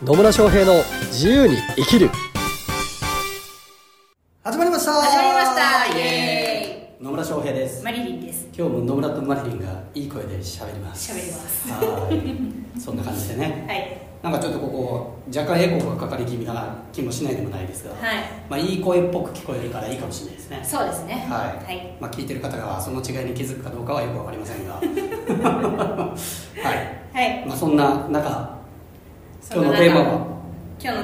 野村翔平の自由に生きる。始まりました。イエーイ。野村翔平です。マリリンです。今日も野村とマリリンがいい声で喋ります。はいそんな感じでね、はい、なんかちょっとここ若干エコーがかかり気味な気もしないでもないですが、はい、まあ、いい声っぽく聞こえるからいいかもしれないですね。そうですね、はい、はい、まあ、聞いてる方がその違いに気づくかどうかはよく分かりませんがはい、はい、まあ、そんな中今日の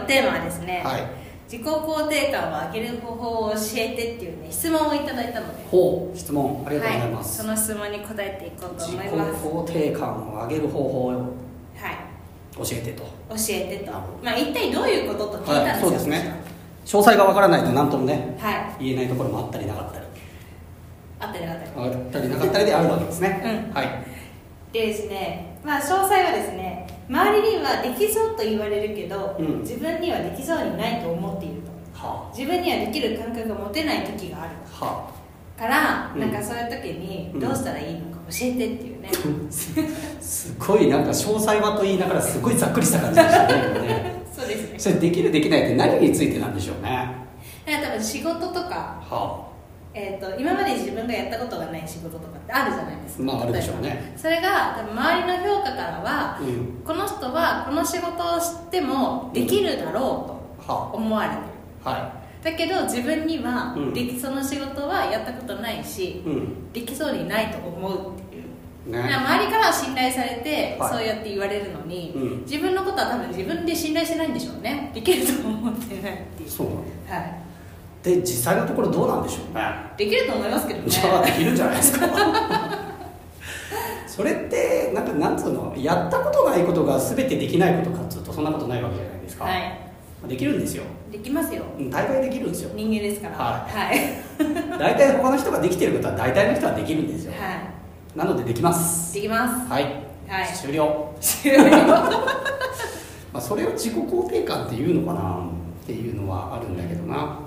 テーマはですね、はい、自己肯定感を上げる方法を教えてっていうね、質問をいただいたので、質問ありがとうございます、はい、その質問に答えていこうと思います。自己肯定感を上げる方法を、はい、教えてと、まあ、一体どういうことと聞いたんですよ、はい、そうですね。詳細がわからないと何ともね、はい、言えないところもあったりなかったりであるわけですね、うん、はい。でですね、まあ、詳細はですね、周りにはできそうと言われるけど、うん、自分にはできそうにないと思っていると、はあ、自分にはできる感覚が持てない時がある、はあ、から、うん、なんかそういう時にどうしたらいいのか教えてっていうね、うん、すごいなんか詳細はと言いながらすごいざっくりした感じでしたねそうですね。それできるできないって何についてなんでしょうね。だから多分仕事とか、はあ、今まで自分がやったことがない仕事とかってあるじゃないですか。まああるでしょうね。それが多分周りの評価からは、うん、この人はこの仕事をしてもできるだろうと思われてる、うん、はい、だけど自分には、うん、その仕事はやったことないし、うん、できそうにないと思うっていう、ね、周りからは信頼されて、はい、そうやって言われるのに、うん、自分のことは多分自分で信頼してないんでしょうね。できると思ってないっていう。そう、はい。で、実際のところどうなんでしょうね。できると思いますけどね。じゃあできるんじゃないですかそれってなんつうの、やったことないことが全てできないことかっつうとそんなことないわけじゃないですか、はい。できるんですよ。できますよ。大体できるんですよ。人間ですから、はい、はい。大体他の人ができてることは大体の人はできるんですよ、はい、なのでできます、はい、はい、終了まあそれを自己肯定感っていうのかなっていうのはあるんだけどな。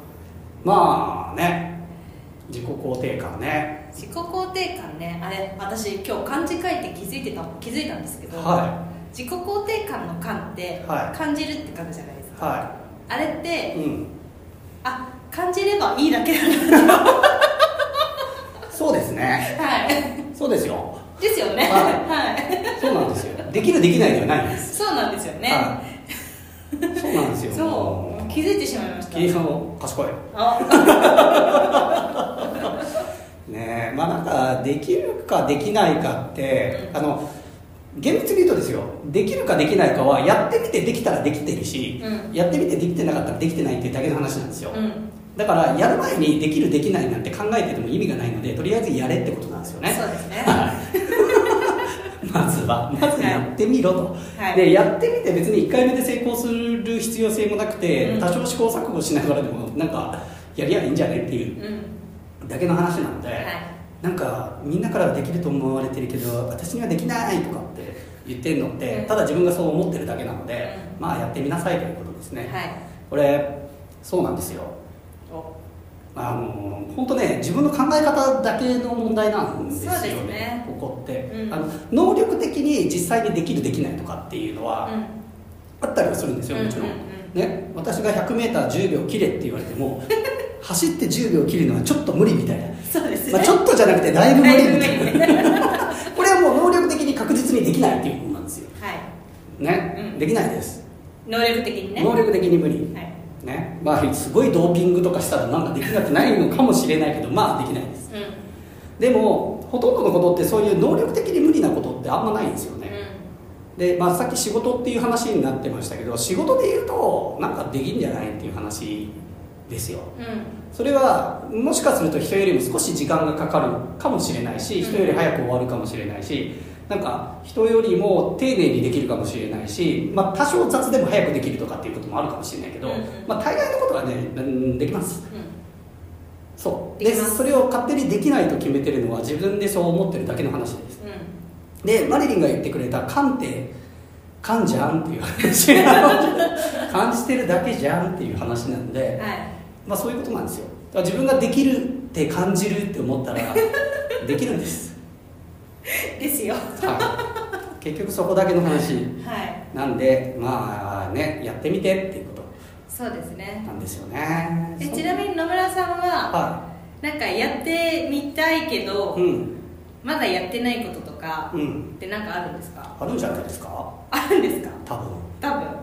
まあね、自己肯定感ね、あれ私今日漢字書いて気づいたんですけど、はい、自己肯定感の感って、はい、感じるって書くじゃないですか、はい、あれって、うん、感じればいいだけなんだそうですね、はい、そうですよですよね、はいはい、そうなんですよ。できるできないではないんですそうなんですよね、はい、そうなんですよそう気づいてしまいました。キリさんも賢いねえ、まあなんかできるかできないかって、うん、厳密に言うとですよ、できるかできないかはやってみてできたらできてるし、うん、やってみてできてなかったらできてないっていうだけの話なんですよ、うん、だからやる前にできるできないなんて考えてても意味がないので、とりあえずやれってことなんですよね。そうですねまずやってみろと、はい、でやってみて別に1回目で成功する必要性もなくて、うん、多少試行錯誤しながらでもなんかやりゃいいんじゃねっていうだけの話なので、うん、はい、なんかみんなからはできると思われてるけど私にはできないとかって言ってるのって、うん、ただ自分がそう思ってるだけなので、うん、まあやってみなさいということですね、はい。これそうなんですよ。本当ね、自分の考え方だけの問題なんですよ ねここって、うん、能力的に実際にできるできないとかっていうのは、うん、あったりはするんですよ、もちろん、うんうんうん、ね、私が 100m10 秒切れって言われても走って10秒切るのはちょっと無理みたいなそうですね、まあ、ちょっとじゃなくてだいぶ無理みたいなこれはもう能力的に確実にできないっていうことなんですよ、はい、ね、うん、できないです。能力的にね、能力的に無理、はい、ね、まあ、すごいドーピングとかしたらなんかできなくないのかもしれないけどまあできないです、うん、でもほとんどのことってそういう能力的に無理なことってあんまないんですよね、うん、で、まあ、さっき仕事っていう話になってましたけど仕事で言うとなんかできんじゃないっていう話ですよ、うん、それはもしかすると人よりも少し時間がかかるかもしれないし、人より早く終わるかもしれないし、なんか人よりも丁寧にできるかもしれないし、まあ、多少雑でも早くできるとかっていうこともあるかもしれないけど、うんうん、まあ、大概のことはね、できます、うん、そうで、それを勝手にできないと決めてるのは自分でそう思ってるだけの話です、うん、で、マリリンが言ってくれた勘って勘じゃんっていう話感じてるだけじゃんっていう話なんで、はい、まあ、そういうことなんですよ。だから自分ができるって感じるって思ったらできるんですですよ、はい、結局そこだけの話、はい、なんでまあねやってみてっていうことなんですよね。そうですね。ちなみに野村さんは、はい、なんかやってみたいけど、うん、まだやってないこととかってなんかあるんですか？うん、あるんじゃないですか？あるんですか？多分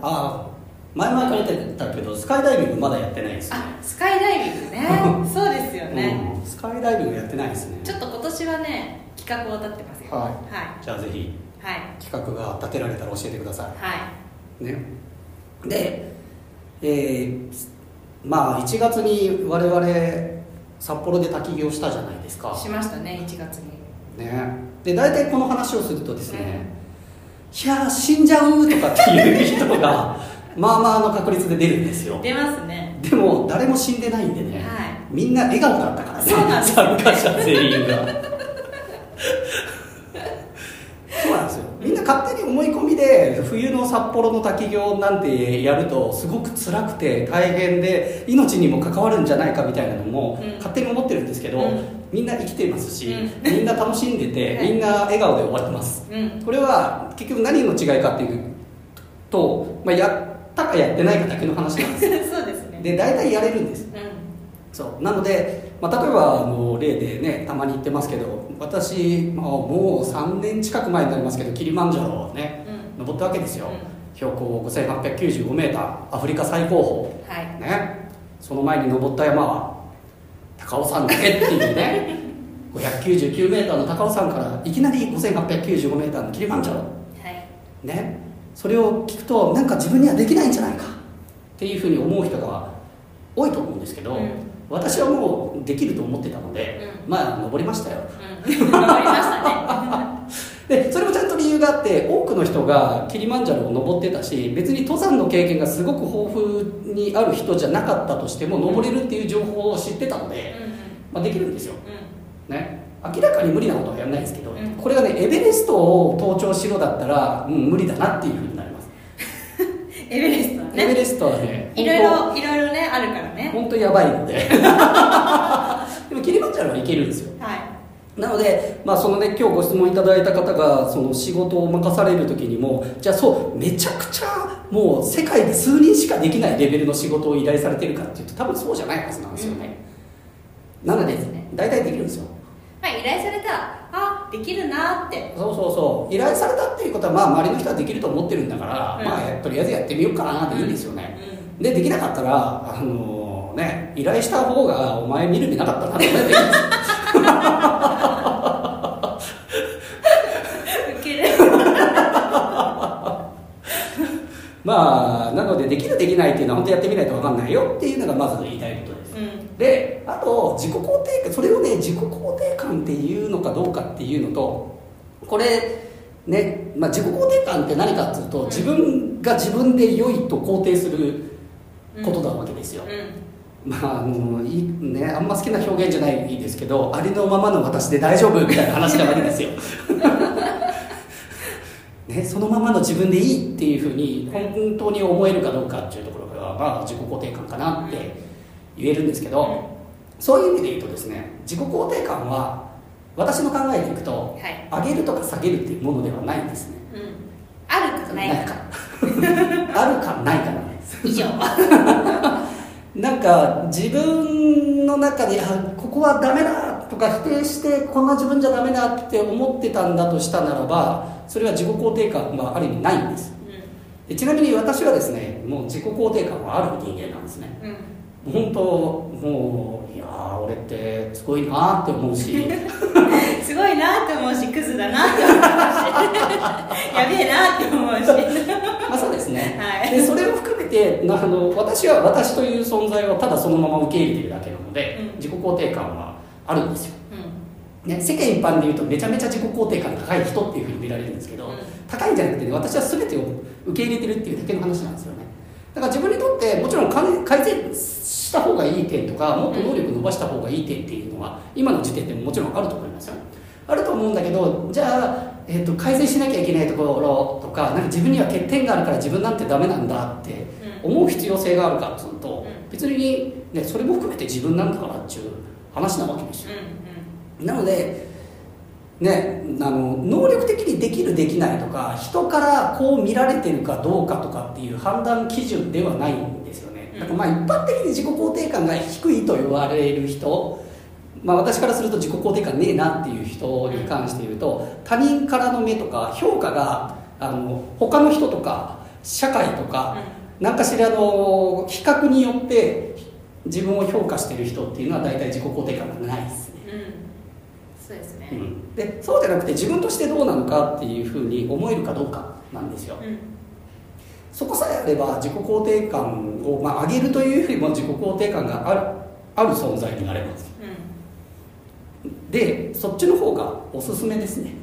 あ前々から言ってたけどスカイダイビングまだやってないですね。あ、スカイダイビングねそうですよね、うん、スカイダイビングやってないですね。ちょっと今年はね企画を立ってますよ。はい、はい、じゃあぜひ、はい、企画が立てられたら教えてください。はいね、で、まあ1月に我々札幌で滝行したじゃないですか。しましたね、1月にね。で、大体この話をするとですね、いやー死んじゃうとかっていう人がまあまあの確率で出るんですよ。出ますね。でも誰も死んでないんでね、はい、みんな笑顔だったからね、参加者全員がそうなんですよ。みんな勝手に思い込みで冬の札幌の滝行なんてやるとすごく辛くて大変で命にも関わるんじゃないかみたいなのも勝手に思ってるんですけど、うん、みんな生きてますし、うん、みんな楽しんでて、はい、みんな笑顔で終わってます、うん、これは結局何の違いかっていうと、まあ、やったかやってないかだけの話なんですそうですね。で、大体やれるんです、うん、そうなので、まあ、例えば例でね、たまに言ってますけど私、まあ、もう3年近く前になりますけどキリマンジャロをね、うん、登ったわけですよ、うん、標高 5895m アフリカ最高峰、はいね、その前に登った山は高尾山だけっていうね599m の高尾山からいきなり 5895m のキリマンジャロ、はいね、それを聞くとなんか自分にはできないんじゃないかっていうふうに思う人が多いと思うんですけど、うん、私はもうできると思ってたので、うん、まあ登りましたよ、うん、登りましたねでそれもちゃんと理由があって、多くの人がキリマンジャロを登ってたし別に登山の経験がすごく豊富にある人じゃなかったとしても登れるっていう情報を知ってたので、まあ、できるんですよ、うんね、明らかに無理なことはやらないですけど、うん、これがねエベレストを登頂しろだったら、うん、無理だなっていうふうになりますエベレストはね、エベレストはねいろいろねあるからね、本当にやばいのででもキリマンジャロはいけるんですよ、はい、なので、まあそのね、今日ご質問いただいた方がその仕事を任される時にもじゃあそうめちゃくちゃもう世界で数人しかできないレベルの仕事を依頼されてるかっていうと多分そうじゃないはずなんですよね、うん、なので大体できるんですよ。依頼されたらあできるなって、そう依頼されたっていうことは、まあ、周りの人はできると思ってるんだから、うんまあ、とりあえずやってみようかなっていいんですよね、うん、できなかったら、ね、依頼した方がお前見る目なかったなってウケるまあなのでできるできないっていうのは本当やってみないと分かんないよっていうのがまず言いたいことです、うん、であと自己肯定感、それをね自己肯定感っていうのかどうかっていうのとこれね、まあ、自己肯定感って何かっていうと、うん、自分が自分で良いと肯定することなわけですよ、うんうん、まあね、あんま好きな表現じゃないですけどありのままの私で大丈夫みたいな話なわけですよね、そのままの自分でいいっていうふうに本当に思えるかどうかっていうところが、まあ、自己肯定感かなって言えるんですけど、そういう意味で言うとですね、自己肯定感は私の考えでいくと、はい、上げるとか下げるっていうものではないんですね、うん、あるかないかあるかないかなんです以上なんか自分の中でここはダメだとか否定してこんな自分じゃダメだって思ってたんだとしたならばそれは自己肯定感はある意味ないんです、うん、でちなみに私はですねもう自己肯定感はある人間なんですね、うん、本当もういやー俺ってすごいなーって思うしすごいなーって思うしクズだなーって思うしやべえなーって思うしまあそうですね、はい、でそれを含めて私は私という存在をただそのまま受け入れてるだけなので、うん、自己肯定感はあるんですよ、うんね、世間一般でいうとめちゃめちゃ自己肯定感高い人っていうふうに見られるんですけど、うん、高いんじゃなくて、ね、私は全てを受け入れてるっていうだけの話なんですよね。だから自分にとってもちろん改善した方がいい点とかもっと能力伸ばした方がいい点っていうのは、うん、今の時点でももちろんあると思いますよ。あると思うんだけどじゃあ、改善しなきゃいけないところと なんか自分には欠点があるから自分なんてダメなんだって思う必要性があるかっていうと、うん、別に、ね、それも含めて自分なんだからっていう話なわけですよ、うんうん、なのでね、能力的にできるできないとか人からこう見られてるかどうかとかっていう判断基準ではないんですよね。だからまあ一般的に自己肯定感が低いと言われる人、まあ、私からすると自己肯定感ねえなっていう人に関して言うと、他人からの目とか評価が他の人とか社会とか何かしらの比較によって自分を評価してる人っていうのは大体自己肯定感がないですね、うん、そうですね、うん、でそうじゃなくて自分としてどうなのかっていうふうに思えるかどうかなんですよ、うん、そこさえあれば自己肯定感を、まあ、上げるというよりも自己肯定感がある存在になれます、うん、でそっちの方がおすすめですね。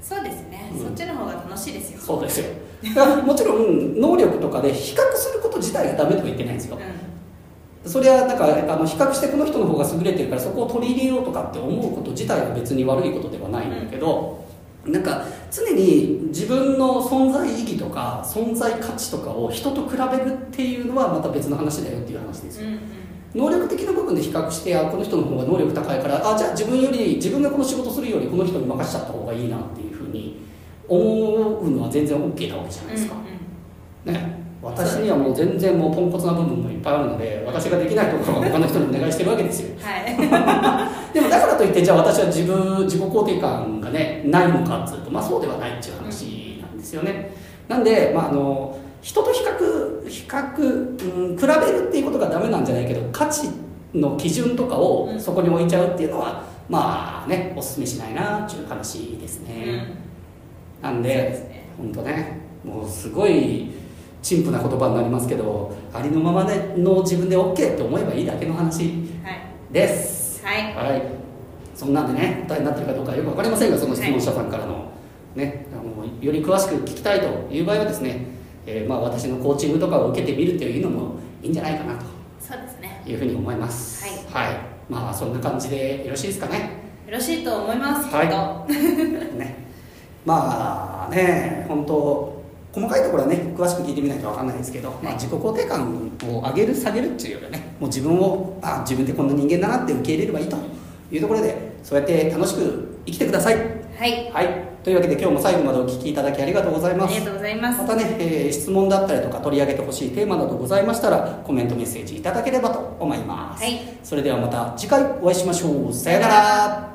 そうですね、うん、そっちの方が楽しいですよ。そうですよ。もちろん能力とかで比較すること自体がダメとは言ってないんですよ、うん、それはなんか比較してこの人の方が優れてるからそこを取り入れようとかって思うこと自体は別に悪いことではないんだけど、うん、なんか常に自分の存在意義とか存在価値とかを人と比べるっていうのはまた別の話だよっていう話ですよ、うんうん、能力的な部分で比較して、あ、この人の方が能力高いから、あ、じゃあ自分がこの仕事するよりこの人に任せちゃった方がいいなっていうふうに思うのは全然 OK なわけじゃないですか、うんうんね、私にはもう全然もうポンコツな部分もいっぱいあるので、私ができないところは他の人にお願いしてるわけですよ、はい、でもだからといってじゃあ私は自己肯定感が、ね、ないのかっていうと、まあ、そうではないっていう話なんですよね。なんで、まあ、人と比べるっていうことがダメなんじゃないけど、価値の基準とかをそこに置いちゃうっていうのは、うん、まあね、おすすめしないなっていう話ですね、うん、なんで本当 ね、もうすごい陳腐な言葉になりますけど、ありのままの自分で OK って思えばいいだけの話です、はいはいはい、そんなんでね、答えになってるかどうかよく分かりませんが、その質問者さんからの、ね、より詳しく聞きたいという場合はですね、まあ、私のコーチングとかを受けてみるというのもいいんじゃないかなと、そうですね、いうふうに思います、はいはい、まあそんな感じでよろしいですかね。よろしいと思います、はいね、まあね、本当細かいところはね、詳しく聞いてみないと分かんないですけど、はい、まあ、自己肯定感を上げる下げるっていうよりはね、もう自分を、あ、自分ってこんな人間だなって受け入れればいいというところで、そうやって楽しく生きてください。はい、はい、というわけで今日も最後までお聞きいただきありがとうございます。ありがとうございます。またね、質問だったりとか取り上げてほしいテーマなどございましたら、コメントメッセージいただければと思います、はい、それではまた次回お会いしましょう。さよなら。